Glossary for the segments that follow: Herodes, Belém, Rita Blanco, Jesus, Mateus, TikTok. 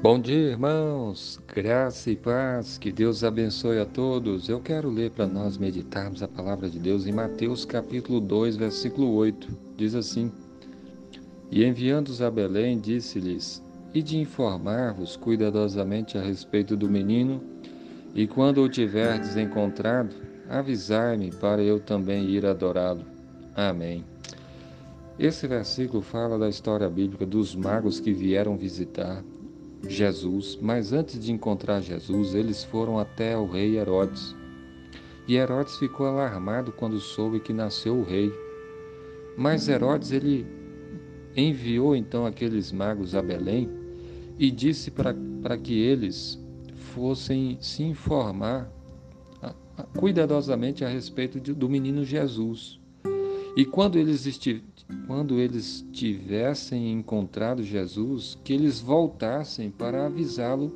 Bom dia, irmãos, graça e paz, que Deus abençoe a todos. Eu quero ler para nós meditarmos a palavra de Deus em Mateus capítulo 2, versículo 8. Diz assim: E enviando-os a Belém, disse-lhes: E de informar-vos cuidadosamente a respeito do menino, e quando o tiverdes encontrado, avisai-me para eu também ir adorá-lo. Amém. Esse versículo fala da história bíblica dos magos que vieram visitar Jesus, mas antes de encontrar Jesus, eles foram até o rei Herodes. E Herodes ficou alarmado quando soube que nasceu o rei. Mas Herodes, ele enviou então aqueles magos a Belém e disse para que eles fossem se informar cuidadosamente a respeito do menino Jesus. E quando eles tivessem encontrado Jesus, que eles voltassem para avisá-lo,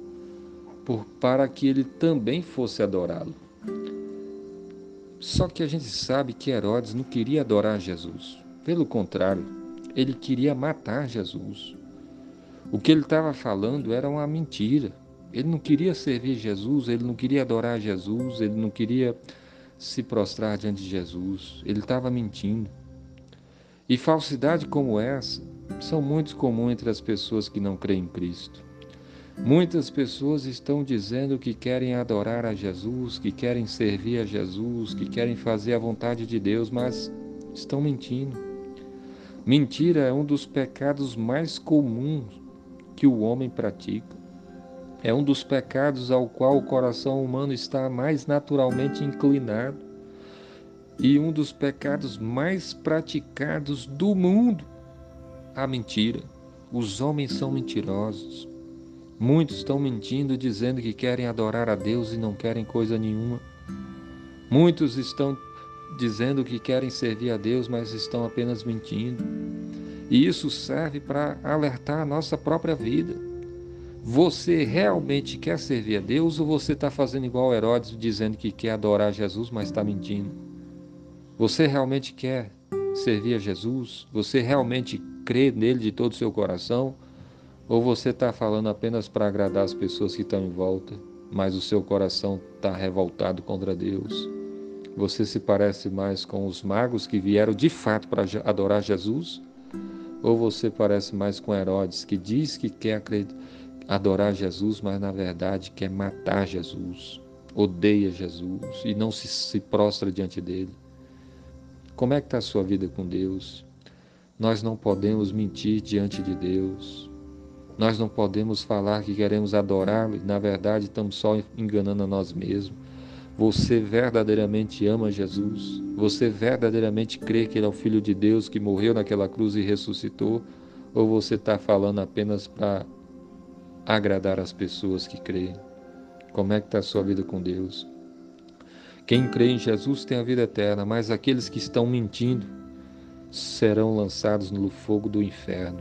para que ele também fosse adorá-lo. Só que a gente sabe que Herodes não queria adorar Jesus. Pelo contrário, ele queria matar Jesus. O que ele estava falando era uma mentira. Ele não queria servir Jesus, ele não queria adorar Jesus, ele não queria se prostrar diante de Jesus. Ele estava mentindo. E falsidade como essa são muito comuns entre as pessoas que não creem em Cristo. Muitas pessoas estão dizendo que querem adorar a Jesus, que querem servir a Jesus, que querem fazer a vontade de Deus, mas estão mentindo. Mentira é um dos pecados mais comuns que o homem pratica. É um dos pecados ao qual o coração humano está mais naturalmente inclinado e um dos pecados mais praticados do mundo, a mentira. Os homens são mentirosos. Muitos estão mentindo, dizendo que querem adorar a Deus e não querem coisa nenhuma. Muitos estão dizendo que querem servir a Deus, mas estão apenas mentindo. E isso serve para alertar a nossa própria vida. Você realmente quer servir a Deus ou você está fazendo igual Herodes, dizendo que quer adorar Jesus, mas está mentindo? Você realmente quer servir a Jesus? Você realmente crê nele de todo o seu coração? Ou você está falando apenas para agradar as pessoas que estão em volta, mas o seu coração está revoltado contra Deus? Você se parece mais com os magos que vieram de fato para adorar Jesus? Ou você parece mais com Herodes, que diz que quer adorar Jesus, mas na verdade quer matar Jesus, odeia Jesus e não se prostra diante dele? Como é que está a sua vida com Deus? Nós não podemos mentir diante de Deus. Nós não podemos falar que queremos adorá-lo e na verdade estamos só enganando a nós mesmos. Você verdadeiramente ama Jesus? Você verdadeiramente crê que ele é o Filho de Deus, que morreu naquela cruz e ressuscitou? Ou você está falando apenas para agradar as pessoas que creem? Como é que está a sua vida com Deus? Quem crê em Jesus tem a vida eterna, mas aqueles que estão mentindo serão lançados no fogo do inferno.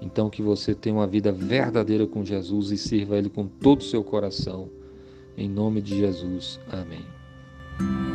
Então que você tenha uma vida verdadeira com Jesus e sirva a ele com todo o seu coração. Em nome de Jesus. Amém.